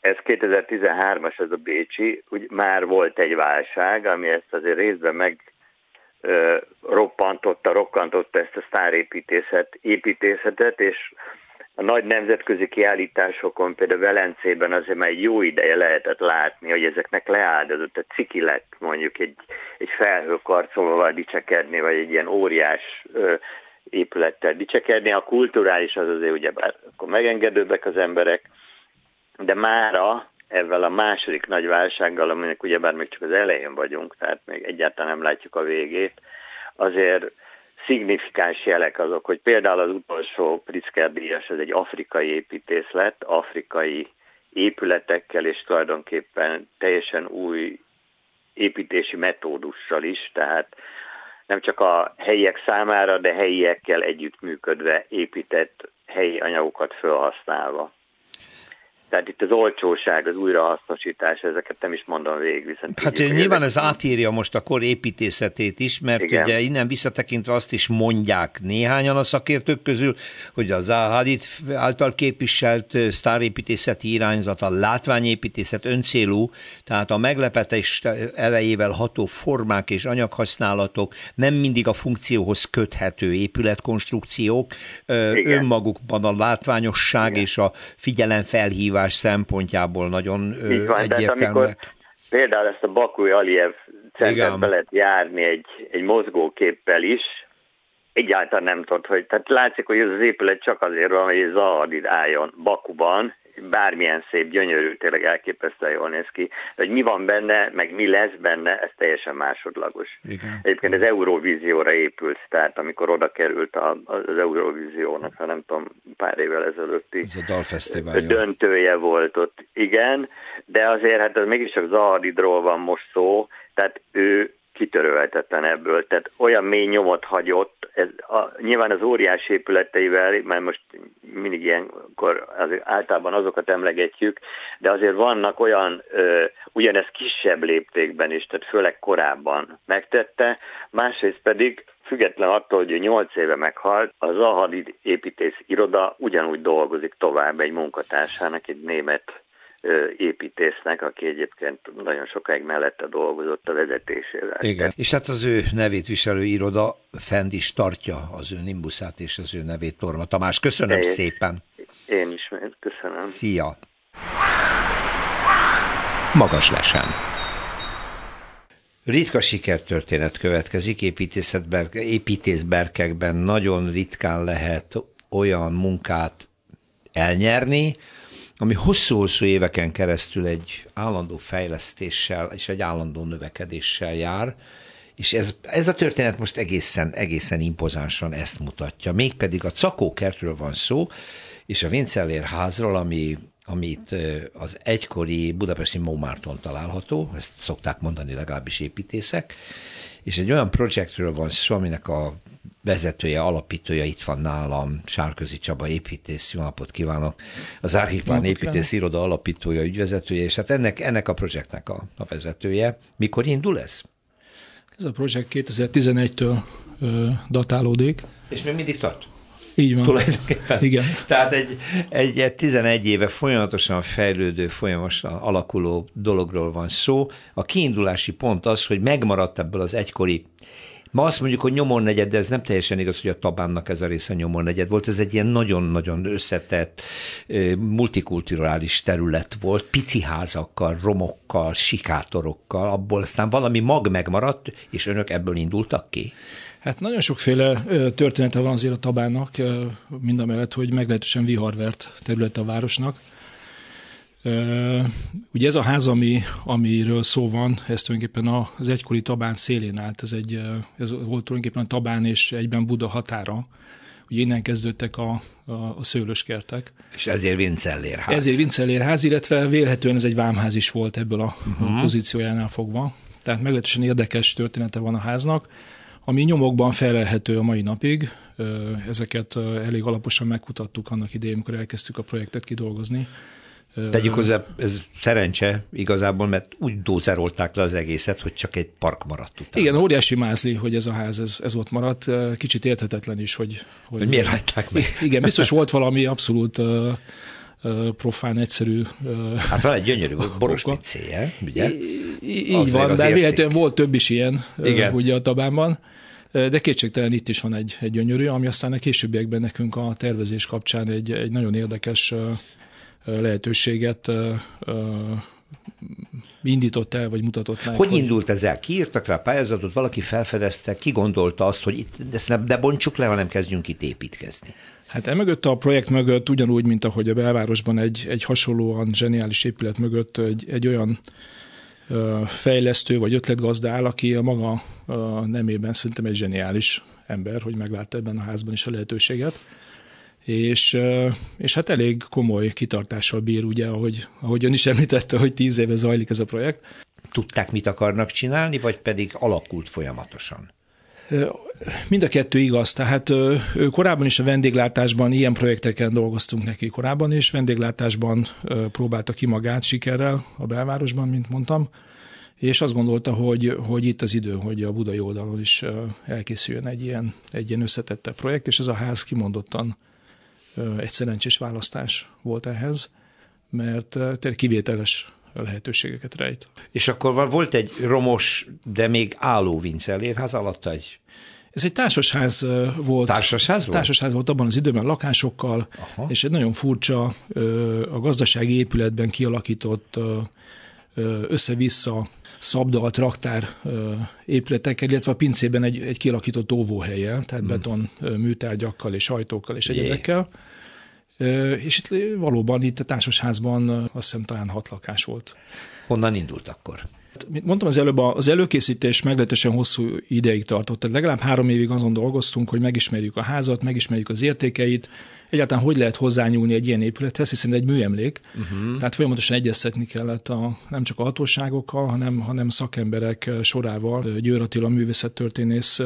ez 2013-as az a Bécsi, úgy már volt egy válság, ami ezt azért részben rokkantotta ezt a sztárépítészetet, és a nagy nemzetközi kiállításokon, például Velencében azért már egy jó ideje lehetett látni, hogy ezeknek leáldozott a ciki lett mondjuk egy felhőkarcolóval dicsekedni, vagy egy ilyen óriás épülettel dicsekedni. A kulturális az azért ugyebár akkor megengedőbbek az emberek, de mára ezzel a második nagy válsággal, aminek ugyebár még csak az elején vagyunk, tehát még egyáltalán nem látjuk a végét, azért szignifikáns jelek azok, hogy például az utolsó Pritzker díjas, ez egy afrikai építész lett, afrikai épületekkel, és tulajdonképpen teljesen új építési metódussal is, tehát nem csak a helyiek számára, de helyiekkel együttműködve épített helyi anyagokat felhasználva. Tehát itt az olcsóság, az újrahasznosítás, ezeket nem is mondom végig. Viszont hát tudjuk, nyilván ez átírja most a kor építészetét is, mert igen, ugye innen visszatekintve azt is mondják néhányan a szakértők közül, hogy a Zaha Hadid által képviselt sztárépítészeti irányzat, a látványépítészet öncélú, tehát a meglepetés elejével ható formák és anyaghasználatok, nem mindig a funkcióhoz köthető épületkonstrukciók, igen, önmagukban a látványosság, igen, és a figyelemfelhívás szempontjából nagyon egyértelműek. Például ezt a bakúi Aliyev centerbe lehet járni egy mozgóképpel is, egyáltalán nem tudod, hogy, tehát látszik, hogy ez az épület csak azért van, hogy Zaha Hadid álljon Bakuban, bármilyen szép, gyönyörű, tényleg elképesztően jól néz ki, de hogy mi van benne, meg mi lesz benne, ez teljesen másodlagos. Igen. Egyébként az Eurovízióra épült, tehát amikor oda került az Eurovíziónak, ha nem tudom, pár évvel ezelőtti döntője volt ott, igen, de azért hát az mégiscsak Zaha Hadidról van most szó, tehát ő kitörölhetetlen ebből, tehát olyan mély nyomot hagyott, nyilván az óriás épületeivel, mert most mindig ilyenkor általában azokat emlegetjük, de azért vannak olyan, ugyanez kisebb léptékben is, tehát főleg korábban megtette, másrészt pedig független attól, hogy 8 éve meghalt, a Zaha Hadid építész iroda ugyanúgy dolgozik tovább egy munkatársának, egy német építésznek, aki egyébként nagyon sokáig mellette dolgozott a vezetésével. Igen, és hát az ő nevét viselő iroda fent is tartja az ő nimbuszát és az ő nevét Torma Tamás. Köszönöm szépen! Én is, köszönöm. Szia! Magas lesen. Ritka sikertörténet következik, építészberkekben nagyon ritkán lehet olyan munkát elnyerni, ami hosszú-hosszú éveken keresztül egy állandó fejlesztéssel és egy állandó növekedéssel jár, és ez a történet most egészen impozánsan ezt mutatja. Mégpedig a Cakókertről van szó, és a Vincellérházról, amit az egykori budapesti Mómárton található, ezt szokták mondani legalábbis építészek, és egy olyan projektről van szó, aminek a vezetője, alapítója itt van nálam, Sárközi Csaba építész, jó napot kívánok, az Archiplan építész iroda alapítója, ügyvezetője, és hát ennek a projektnek a vezetője. Mikor indul ez? Ez a projekt 2011-től datálódik. És még mindig tart? Így van. Tulajdonképpen. Igen. Tehát egy 11 éve folyamatosan fejlődő, folyamatosan alakuló dologról van szó. A kiindulási pont az, hogy megmaradt ebből az egykori, ma azt mondjuk, hogy nyomornegyed, de ez nem teljesen igaz, hogy a Tabánnak ez a része nyomornegyed volt. Ez egy ilyen nagyon-nagyon összetett, multikulturális terület volt, pici házakkal, romokkal, sikátorokkal, abból aztán valami mag megmaradt, és önök ebből indultak ki? Hát nagyon sokféle története van azért a Tabánnak, mindamellett, hogy meglehetősen viharvert terület a városnak. Ugye ez a ház, amiről szó van, ez tulajdonképpen az egykori Tabán szélén állt, ez volt tulajdonképpen a Tabán és egyben Buda határa, ugye innen kezdődtek a szőlőskertek. És ezért Vincellérház. Ezért Vincellérház, illetve vélhetően ez egy vámház is volt ebből a pozíciójánál fogva, tehát meglehetősen érdekes története van a háznak, ami nyomokban felelhető a mai napig. Ezeket elég alaposan megkutattuk annak idején, amikor elkezdtük a projektet kidolgozni. Tegyük hozzá, ez szerencse igazából, mert úgy dózerolták le az egészet, hogy csak egy park maradt utána. Igen, óriási mázli, hogy ez a ház, ez ott maradt. Kicsit érthetetlen is, hogy miért hagyták meg? Igen, biztos volt valami abszolút profán, egyszerű... Hát van egy gyönyörű borospincéje, ugye? Így van, de véletlenül volt több is ilyen, ugye a Tabánban. De kétségtelen itt is van egy gyönyörű, ami aztán a későbbiekben nekünk a tervezés kapcsán egy nagyon érdekes lehetőséget indított el, vagy mutatott meg. Hogy indult ezzel? Kiírtak rá a pályázatot, valaki felfedezte, ki gondolta azt, hogy itt, ezt ne bontsuk le, hanem kezdjünk itt építkezni. Hát emögött a projekt mögött ugyanúgy, mint ahogy a belvárosban egy hasonlóan zseniális épület mögött egy olyan fejlesztő vagy ötletgazda áll, aki a maga nemében szerintem egy zseniális ember, hogy meglátta ebben a házban is a lehetőséget. És hát elég komoly kitartással bír, ugye, ahogy ön is említette, hogy 10 éve zajlik ez a projekt. Tudták, mit akarnak csinálni, vagy pedig alakult folyamatosan? Mind a kettő igaz. Tehát korábban is a vendéglátásban ilyen projekteken dolgoztunk neki korábban, és vendéglátásban próbálta ki magát sikerrel a belvárosban, mint mondtam, és azt gondolta, hogy itt az idő, hogy a budai oldalon is elkészüljön egy ilyen összetettebb projekt, és ez a ház kimondottan egy szerencsés választás volt ehhez, mert kivételes lehetőségeket rejt. És akkor volt egy romos, de még álló Vincellérház alatt egy... Ez egy társasház volt. Társasház volt? Társasház volt abban az időben lakásokkal, aha, és egy nagyon furcsa, a gazdasági épületben kialakított össze-vissza szabdalt raktár épületekkel, illetve a pincében egy kialakított óvóhelyen, tehát beton műtárgyakkal és ajtókkal és egyedekkel. És itt valóban itt a társasházban azt hiszem talán 6 lakás volt. Honnan indult akkor? Mint mondtam az előbb, az előkészítés meglehetősen hosszú ideig tartott. Tehát legalább 3 évig azon dolgoztunk, hogy megismerjük a házat, megismerjük az értékeit, egyáltalán hogy lehet hozzányúlni egy ilyen épülethez, hiszen egy műemlék. Uh-huh. Tehát folyamatosan egyeztetni kellett nem csak a hatóságokkal, hanem szakemberek sorával. Győr Attila művészettörténész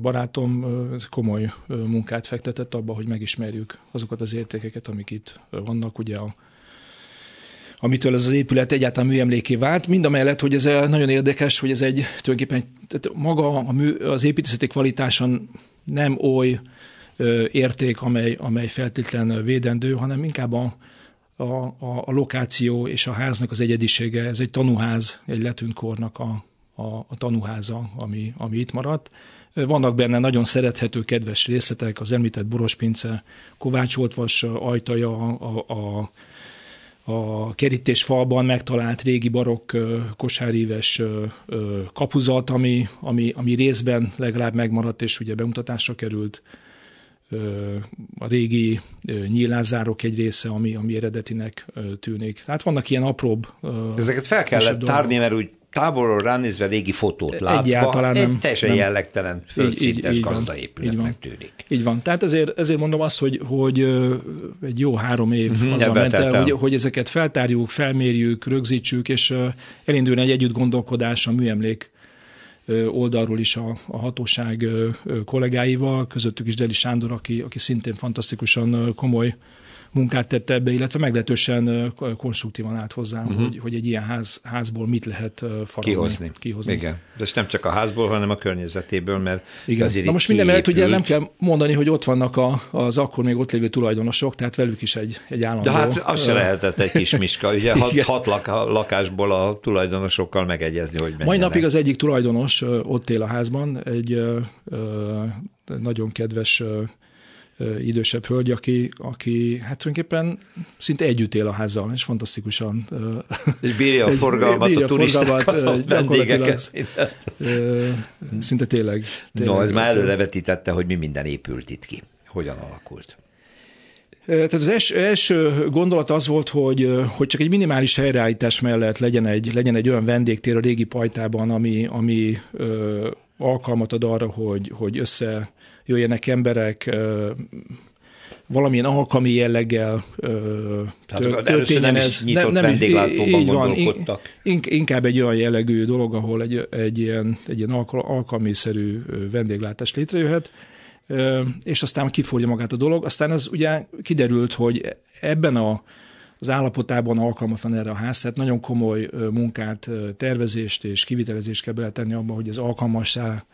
barátom komoly munkát fektetett abba, hogy megismerjük azokat az értékeket, amik itt vannak, ugye amitől ez az épület egyáltalán műemléké vált, mindamellett, hogy ez nagyon érdekes, hogy ez egy tulajdonképpen tehát maga az építészeti kvalitáson nem oly érték, amely feltétlen védendő, hanem inkább a lokáció és a háznak az egyedisége. Ez egy tanúház, egy letűnt kornak a tanúháza, ami itt maradt. Vannak benne nagyon szerethető, kedves részletek, az említett borospince, kovácsoltvas ajtaja, a kerítésfalban megtalált régi barokk kosáríves kapuzat, ami részben legalább megmaradt, és ugye bemutatásra került. A régi nyílászárok egy része, ami eredetinek tűnik. Tehát vannak ilyen apróbb... Ezeket fel kellett tárni, mert úgy távolról ránézve régi fotót látva, egy teljesen jellegtelen földszintes gazdaépületnek tűnik. Így van. Tehát ezért mondom azt, hogy egy jó 3 év azzal ment el, hogy ezeket feltárjuk, felmérjük, rögzítsük, és elinduljon egy együtt gondolkodás a műemlék oldalról is a hatóság kollégáival, közöttük is Deli Sándor, aki szintén fantasztikusan komoly munkát tett ebbe, illetve meglehetősen konstruktívan állt hozzám, hogy egy ilyen házból mit lehet faragni. Kihozni. Igen. De nem csak a házból, hanem a környezetéből, mert igen. Azért na most mindenmellett ugye nem kell mondani, hogy ott vannak az akkor még ott lévő tulajdonosok, tehát velük is egy állandó... De hát az se lehetett egy kis miska, ugye 6 lakásból a tulajdonosokkal megegyezni, hogy menjenek. Mai napig az egyik tulajdonos ott él a házban, egy nagyon kedves... idősebb hölgy, aki hát tulajdonképpen szinte együtt él a házzal, és fantasztikusan... És bírja a forgalmat, a turistákat, a vendégeket. Szinte tényleg. No, ez már előrevetítette, hogy mi minden épült itt ki. Hogyan alakult? Tehát az első gondolat az volt, hogy csak egy minimális helyreállítás mellett legyen egy olyan vendégtér a régi Pajtában, ami alkalmat ad arra, hogy összejöjjenek emberek, valamilyen alkalmi jelleggel történjen ez. Nem vendéglátóban gondolkodtak. Inkább egy olyan jellegű dolog, ahol egy ilyen alkalmi-szerű vendéglátás létrejöhet, és aztán kifordja magát a dolog. Aztán ez ugye kiderült, hogy ebben az állapotában alkalmatlan erre a ház, tehát nagyon komoly munkát, tervezést és kivitelezést kell beletenni abban, hogy ez alkalmassá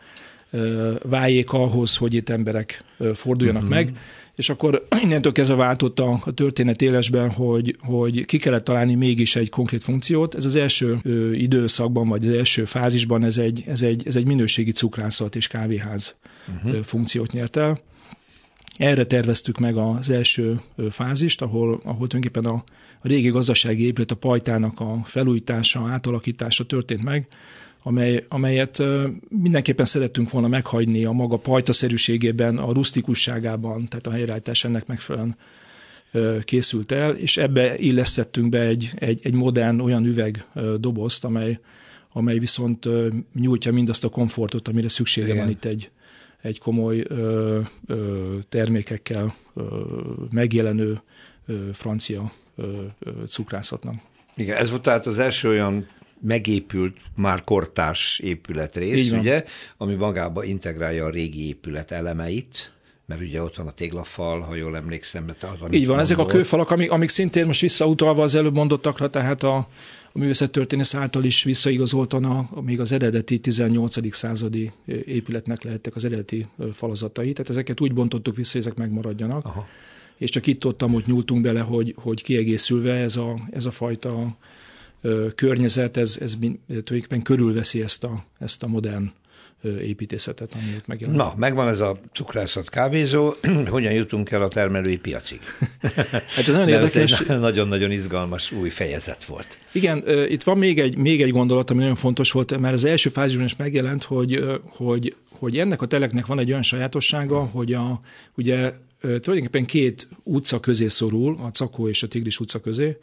váljék ahhoz, hogy itt emberek forduljanak meg, és akkor innentől kezdve váltott a történet élesben, hogy ki kellett találni mégis egy konkrét funkciót. Ez az első időszakban, vagy az első fázisban ez egy minőségi cukrászat és kávéház funkciót nyert el. Erre terveztük meg az első fázist, ahol tulajdonképpen a régi gazdasági épület, a Pajtának a felújítása, átalakítása történt meg, amelyet mindenképpen szerettünk volna meghagyni a maga pajtaszerűségében, a rusztikusságában, tehát a helyreállítás ennek megfelelően készült el, és ebbe illesztettünk be egy modern olyan üvegdobozt, amely viszont nyújtja mindazt a komfortot, amire szüksége van itt egy komoly termékekkel megjelenő francia cukrászatnak. Igen, ez volt tehát az első olyan megépült, már kortárs épületrész, ugye, ami magába integrálja a régi épület elemeit, mert ugye ott van a téglafal, ha jól emlékszem. Így van, ezek a kőfalak, amik szintén most visszautalva az előbb mondottakra, tehát a művészettörténész által is visszaigazoltan még az eredeti 18. századi épületnek lehettek az eredeti falazatai, tehát ezeket úgy bontottuk vissza, hogy ezek megmaradjanak. Aha. És csak itt nyúltunk bele, hogy kiegészülve ez a fajta környezet, ez tulajdonképpen körülveszi ezt a modern építészetet, amit megjelent. Na, megvan ez a cukrászat kávézó, hogyan jutunk el a termelői piacig? Hát ez nagyon érdekes. Ez egy nagyon-nagyon izgalmas új fejezet volt. Igen, itt van még egy gondolat, ami nagyon fontos volt, mert az első fázisban is megjelent, hogy ennek a teleknek van egy olyan sajátossága, hogy ugye tulajdonképpen két utca közé szorul, a Cakó és a Tigris utca közé,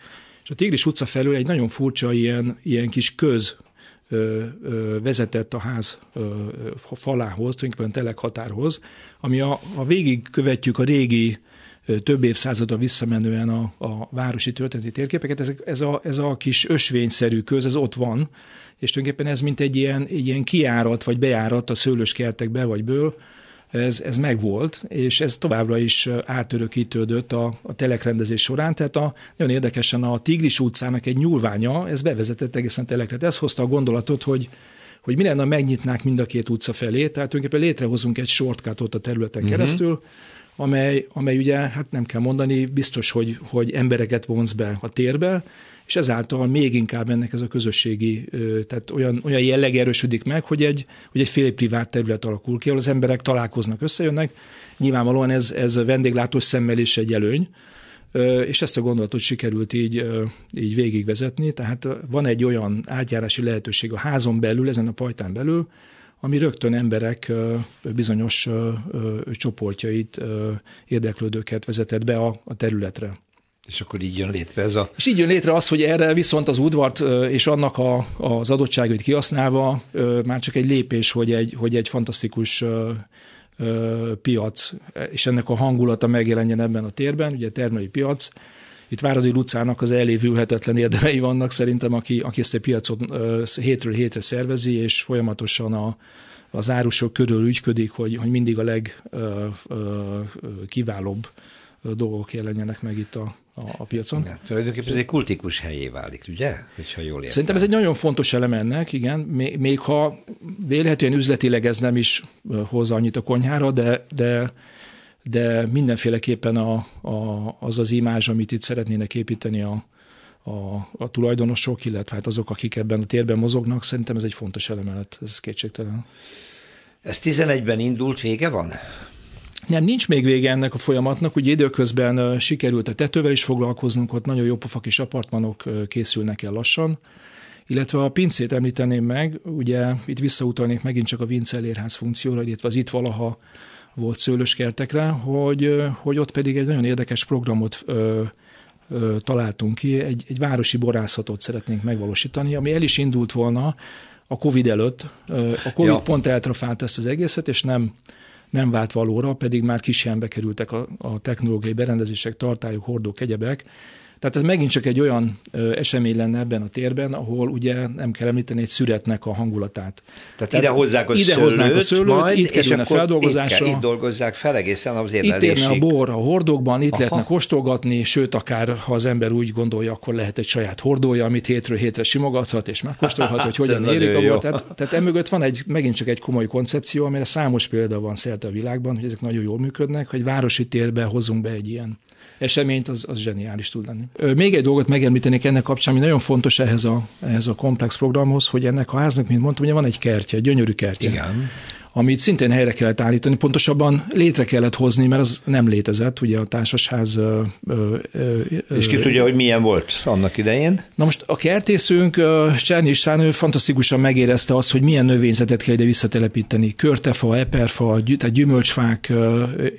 és a Tigris utca felül egy nagyon furcsa ilyen kis köz vezetett a ház falához, tulajdonképpen telekhatárhoz, ami végig követjük a régi több évszázadra visszamenően a városi történeti térképeket, ez a kis ösvényszerű köz, ez ott van, és tulajdonképpen ez mint egy ilyen kiárat vagy bejárat a szőlőskertekbe vagy ből, ez megvolt, és ez továbbra is átörökítődött a telekrendezés során, tehát nagyon érdekesen a Tigris utcának egy nyúlványa, ez bevezetett egészen telekre. Ez hozta a gondolatot, hogy mi lenne, megnyitnák mind a két utca felé, tehát tulajdonképpen létrehozunk egy shortcutot a területen keresztül, amely ugye, hát nem kell mondani, biztos, hogy embereket vonz be a térbe, és ezáltal még inkább ennek ez a közösségi, tehát olyan jelleg erősödik meg, hogy egy félprivát terület alakul ki, ahol az emberek találkoznak, összejönnek. Nyilvánvalóan ez vendéglátós szemmel is egy előny, és ezt a gondolatot sikerült így végigvezetni, tehát van egy olyan átjárási lehetőség a házon belül, ezen a pajtán belül, ami rögtön emberek bizonyos csoportjait, érdeklődőket vezetett be a területre. És akkor így jön létre ez a... És így jön létre az, hogy erre viszont az udvart és annak az adottságait kihasználva már csak egy lépés, hogy egy fantasztikus piac, és ennek a hangulata megjelenjen ebben a térben, ugye termelői piac. Itt Váradi Lucának az elévülhetetlen érdemei vannak szerintem, aki ezt a piacot hétről hétre szervezi, és folyamatosan az árusok körül ügyködik, hogy mindig a legkiválóbb dolgok jelenjenek meg itt a piacon. Igen, tulajdonképpen ez egy kultikus helyé válik, ugye? Hogyha jól értem. Szerintem ez egy nagyon fontos elem ennek, igen, még ha vélhetően üzletileg ez nem is hozza annyit a konyhára, de mindenféleképpen az az imázs, amit itt szeretnének építeni a tulajdonosok, illetve hát azok, akik ebben a térben mozognak, szerintem ez egy fontos elemelet, ez kétségtelen. Ez 11-ben indult, vége van? Nem, nincs még vége ennek a folyamatnak, ugye időközben sikerült a tetővel is foglalkoznunk, ott nagyon jó pofa kis apartmanok készülnek el lassan, illetve a pincét említeném meg, ugye itt visszautalnék megint csak a Vincellérház funkcióra, illetve az itt valaha volt szőlőskertekre, hogy ott pedig egy nagyon érdekes programot találtunk ki, egy városi borászatot szeretnénk megvalósítani, ami el is indult volna a Covid előtt. A Covid pont eltrafált ezt az egészet, és nem vált valóra, pedig már kis helyenbe kerültek a technológiai berendezések, tartályok, hordók, egyebek. Tehát ez megint csak egy olyan esemény lenne ebben a térben, ahol ugye nem kell említeni egy szüretnek a hangulatát. Tehát ide hoznák a szőlőt, itt kerülne feldolgozásra. Itt dolgozzák fel egészen az érlelésig. Itt érne a bor a hordókban, itt lehetne kóstolgatni, sőt, akár ha az ember úgy gondolja, akkor lehet egy saját hordója, amit hétről hétre simogathat és megkóstolhat, hogy hogyan érik a bor. Tehát emögött van megint csak egy komoly koncepció, amire számos példa van szerte a világban, hogy ezek nagyon jól működnek, hogy városi térbe hozzunk be egy ilyen eseményt, az zseniális tud lenni. Még egy dolgot megemlítenék ennek kapcsán, ami nagyon fontos ehhez a komplex programhoz, hogy ennek a háznak, mint mondtam, ugye van egy kertje, egy gyönyörű kertje. Igen. amit szintén helyre kellett állítani, pontosabban létre kellett hozni, mert az nem létezett, ugye a társasház... És ki tudja, hogy milyen volt annak idején? Na most a kertészünk, Cserny István, ő fantasztikusan megérezte azt, hogy milyen növényzetet kell ide visszatelepíteni. Körtefa, eperfa, tehát gyümölcsfák,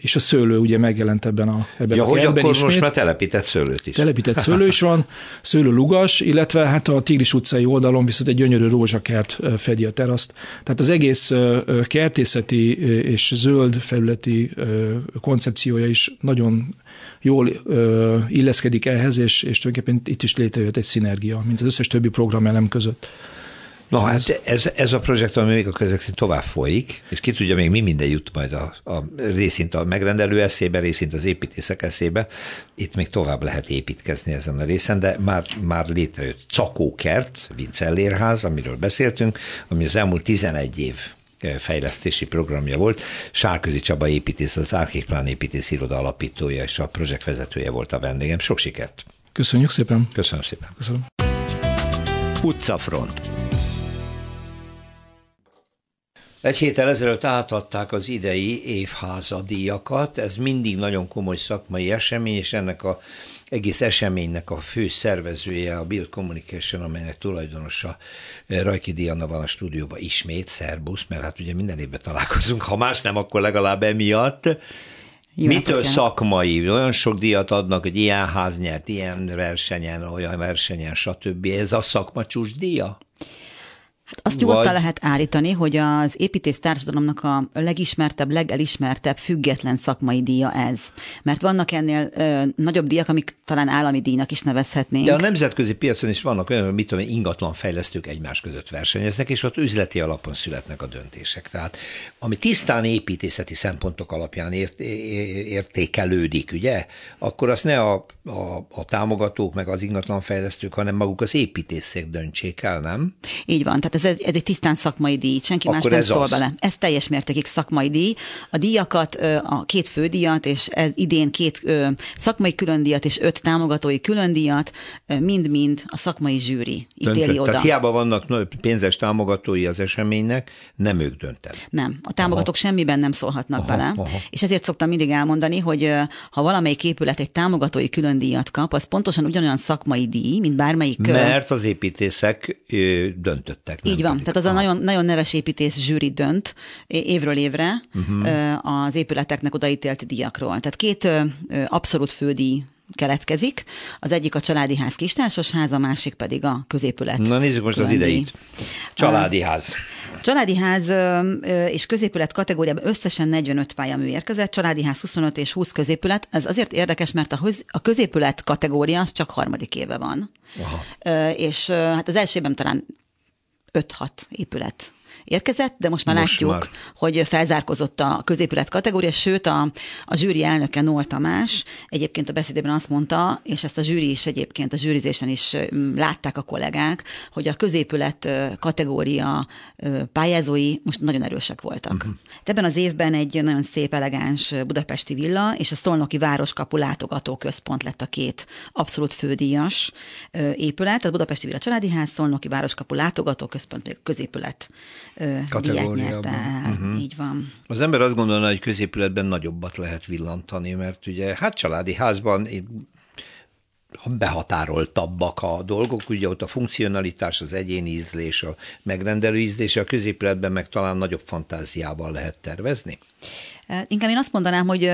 és a szőlő ugye megjelent ebben a kertben ismét. Ja, hogy akkor most már telepített szőlőt is. Telepített szőlő is van, szőlőlugas, illetve hát a Tigris utcai oldalon viszont egy gyönyörű rózsakert fedi a teraszt. Tehát az egész kertészeti és zöld felületi koncepciója is nagyon jól illeszkedik ehhez, és tulajdonképpen itt is létrejött egy szinergia, mint az összes többi programelem között. Na hát ez a projekt, ami még a közlekedésén tovább folyik, és ki tudja még mi minden jut majd a részint a megrendelő eszébe, részint az építészek eszébe. Itt még tovább lehet építkezni ezen a részen, de már létrejött Cakókert, Vincellérház, amiről beszéltünk, ami az elmúlt 11 év fejlesztési programja volt. Sárközi Csaba építész, az Archiplan építész iroda alapítója és a projektvezetője volt a vendégem. Sok sikert! Köszönjük szépen! Köszönöm szépen! Köszönöm. Utcafront. Egy héttel ezelőtt átadták az idei évházadíjakat, ez mindig nagyon komoly szakmai esemény, és ennek az egész eseménynek a fő szervezője a Build Communication, amelynek tulajdonosa Rajki Diana van a stúdióban ismét, szerbusz, mert hát ugye minden évben találkozunk, ha más nem, akkor legalább emiatt. Jó, mitől szakmai? Olyan sok díjat adnak, hogy ilyen ház nyert, ilyen versenyen, olyan versenyen, stb. Ez a szakmacsúcs díja? Azt nyugodtan lehet állítani, hogy az építész társadalomnak a legismertebb, legelismertebb független szakmai díja ez. Mert vannak ennél nagyobb díjak, amik talán állami díjnak is nevezhetnénk. De a nemzetközi piacon is vannak olyan, mit tudom, ingatlanfejlesztők egymás között versenyeznek, és ott üzleti alapon születnek a döntések. Tehát ami tisztán építészeti szempontok alapján értékelődik, ugye, akkor azt ne a támogatók meg az ingatlanfejlesztők, hanem maguk az építészek döntsék el, nem? Így van. Tehát ez egy tisztán szakmai díj, senki akkor más nem szól bele. Ez teljes mértékig szakmai díj. A díjakat, a 2 fődíjat, és idén 2 szakmai különdíjat, és 5 támogatói különdíjat, mind-mind a szakmai zsűri ítéli oda. Tehát hiába vannak pénzes támogatói az eseménynek, nem ők döntenek. Nem, a támogatók semmiben nem szólhatnak bele, és ezért szoktam mindig elmondani, hogy ha valamelyik épület egy támogatói különdíjat kap, az pontosan ugyanolyan szakmai díj, mint bármelyik. Mert az építészek döntöttek. Így van, tehát az a nagyon, nagyon neves építész zsűri dönt évről évre az épületeknek odaítélt díjakról. Tehát 2 abszolút fődíj keletkezik, az egyik a családi ház kistársasház, a másik pedig a középület. Na nézzük most különdi. Az ideit. Családi ház. Családi ház és középület kategóriában összesen 45 pályamű érkezett, családi ház 25 és 20 középület. Ez azért érdekes, mert a középület kategória az csak 3. éve van. Aha. És hát az elsőben talán 5-6 épület érkezett, de most látjuk, már. Hogy felzárkozott a középület kategória, sőt a zsűri elnöke Noll Tamás egyébként a beszédében azt mondta, és ezt a zsűri is egyébként, a zsűrizésen is látták a kollégák, hogy a középület kategória pályázói most nagyon erősek voltak. Uh-huh. Ebben az évben egy nagyon szép, elegáns budapesti villa, és a Szolnoki Városkapu Látogató Központ lett a 2 abszolút fődíjas épület, a budapesti villa családi ház, Szolnoki Városkapu Látogató Központ középület díjat nyerte. Uh-huh. Így van. Az ember azt gondolna, hogy középületben nagyobbat lehet villantani, mert ugye hát családi házban behatároltabbak a dolgok, ugye ott a funkcionalitás, az egyéni ízlés, a megrendelő ízlés, a középületben meg talán nagyobb fantáziával lehet tervezni. Inkább én azt mondanám, hogy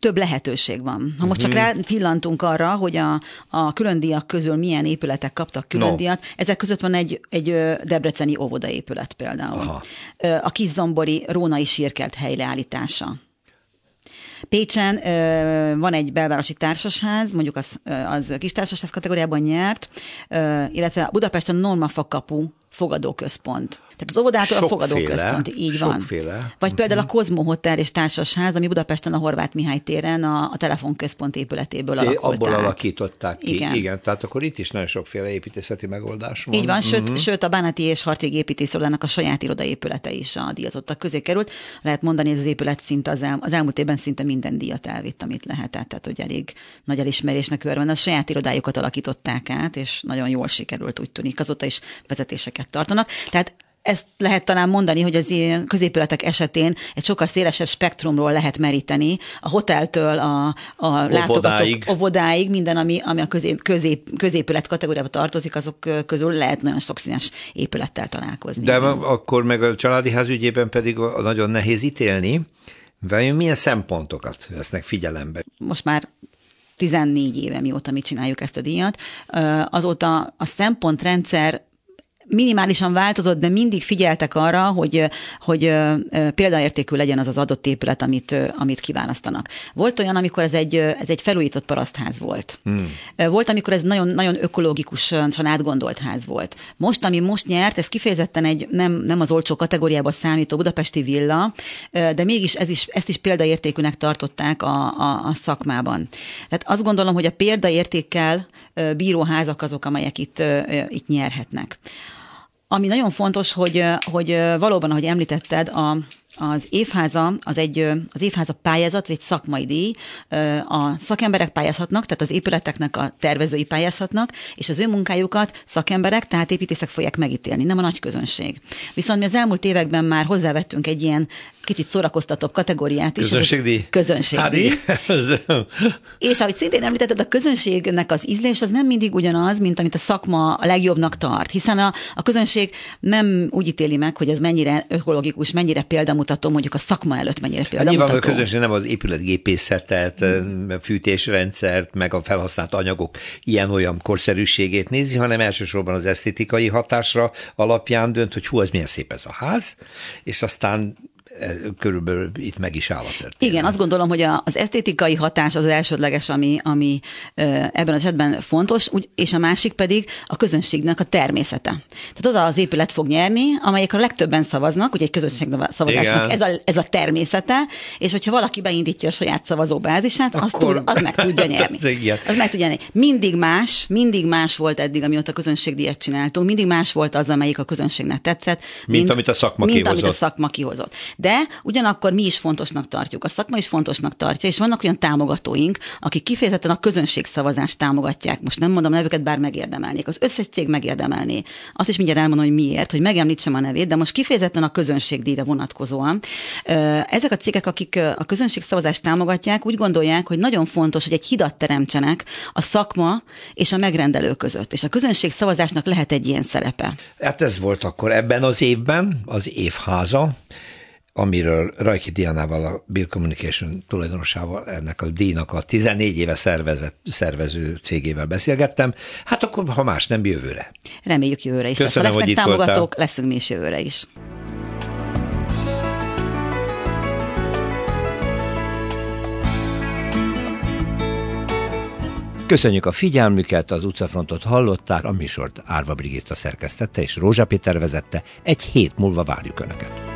több lehetőség van. Ha most csak rá pillantunk arra, hogy a különdíjak közül milyen épületek kaptak különdíjat, ezek között van egy debreceni óvodaépület például. Aha. A kiszombori rónai sírkert helyreállítása. Pécsen van egy belvárosi társasház, mondjuk az kis társasház kategóriában nyert, illetve Budapesten Normafa kapu fogadóközpont. Tehát az óvodától a fogadóközpont. Így van. Sokféle. Vagy például a Kozmo Hotel és társasház, ami Budapesten a Horváth Mihály téren a telefonközpont épületéből alakulták. Abból alakították ki. Igen, tehát akkor itt is nagyon sokféle építészeti megoldás van. Így van, sőt a Bánati és Hartvég építészolának a saját irodaépülete is a díjazottak közé került. Lehet mondani, ez az épület szinte az elmúlt évben szinte minden díjat elvitt, amit lehetett, tehát hogy elég nagy elismerésnek örvend. A saját irodájukat alakították át, és nagyon jól sikerült, úgy tűnik. Azóta is vezetéseket tartanak. Tehát Ezt lehet talán mondani, hogy az ilyen középületek esetén egy sokkal szélesebb spektrumról lehet meríteni, a hoteltől a látogatók óvodáig, minden, ami a középület kategóriába tartozik, azok közül lehet nagyon sokszínes épülettel találkozni. De akkor meg a családi ház ügyében pedig nagyon nehéz ítélni, vajon milyen szempontokat vesznek figyelembe? Most már 14 éve mióta mi csináljuk ezt a díjat, azóta a szempontrendszer minimálisan változott, de mindig figyeltek arra, hogy példaértékű legyen az az adott épület, amit kiválasztanak. Volt olyan, amikor ez egy felújított parasztház volt. Volt, amikor ez nagyon, nagyon ökológikusan átgondolt ház volt. Most, ami most nyert, ez kifejezetten egy nem az olcsó kategóriába számító budapesti villa, de mégis ezt is példaértékűnek tartották a szakmában. Tehát azt gondolom, hogy a példaértékkel bíró házak azok, amelyek itt nyerhetnek. Ami nagyon fontos, hogy valóban, ahogy említetted, az évháza pályázat, egy szakmai díj, a szakemberek pályázhatnak, tehát az épületeknek a tervezői pályázhatnak, és az ő munkájukat szakemberek, tehát építészek fogják megítélni, nem a nagy közönség. Viszont mi az elmúlt években már hozzávettünk egy ilyen kicsit szórakoztatóbb kategóriát is. Közönségdíj. És ahogy szintén említetted, a közönségnek az ízlés az nem mindig ugyanaz, mint amit a szakma a legjobbnak tart, hiszen a közönség nem úgy ítéli meg, hogy ez mennyire ökológikus, mennyire példamutató, mondjuk a szakma előtt mennyire példamutató. Nyilván a közönség nem az épületgépészetet, fűtésrendszert, meg a felhasznált anyagok ilyen-olyan korszerűségét nézi, hanem elsősorban az esztétikai hatásra alapján dönt, hogy hú, ez milyen szép ez a ház, és aztán körülbelül itt meg is áll a történet. Igen, azt gondolom, hogy az esztétikai hatás az elsődleges, ami ebben az esetben fontos, és a másik pedig a közönségnek a természete. Tehát az épület fog nyerni, amelyek a legtöbben szavaznak, ugye egy közönségszavazásnak ez a természete, és hogyha valaki beindítja a saját szavazóbázisát, az meg tudja nyerni. Az meg tudja nyerni. Mindig más volt eddig, amióta a közönségdíjat csináltunk, mindig más volt az, amelyik a közönségnek tetszett, mint amit a szakma kihozott. De ugyanakkor mi is fontosnak tartjuk, a szakma is fontosnak tartja, és vannak olyan támogatóink, akik kifejezetten a közönségszavazást támogatják. Most nem mondom nevüket, bár megérdemelnék. Az összes cég megérdemelné. Azt is mindjárt elmondom, hogy miért, hogy megemlítsem a nevét, de most kifejezetten a közönségdíjra vonatkozóan. Ezek a cégek, akik a közönségszavazást támogatják, úgy gondolják, hogy nagyon fontos, hogy egy hidat teremtsenek a szakma és a megrendelő között. És a közönségszavazásnak lehet egy ilyen szerepe. Hát ez volt akkor ebben az évben az évháza, amiről Rajki Dianával, a Build Communication tulajdonosával, ennek a díjnak a 14 éve szervező cégével beszélgettem. Hát akkor, ha más nem, jövőre. Reméljük jövőre is. Köszönöm, hogy itt voltál. Támogatók leszünk mi is jövőre is. Köszönjük a figyelmüket, az utcafrontot hallották, a műsort Árva Brigitta szerkesztette és Rózsa Péter vezette. Egy hét múlva várjuk Önöket.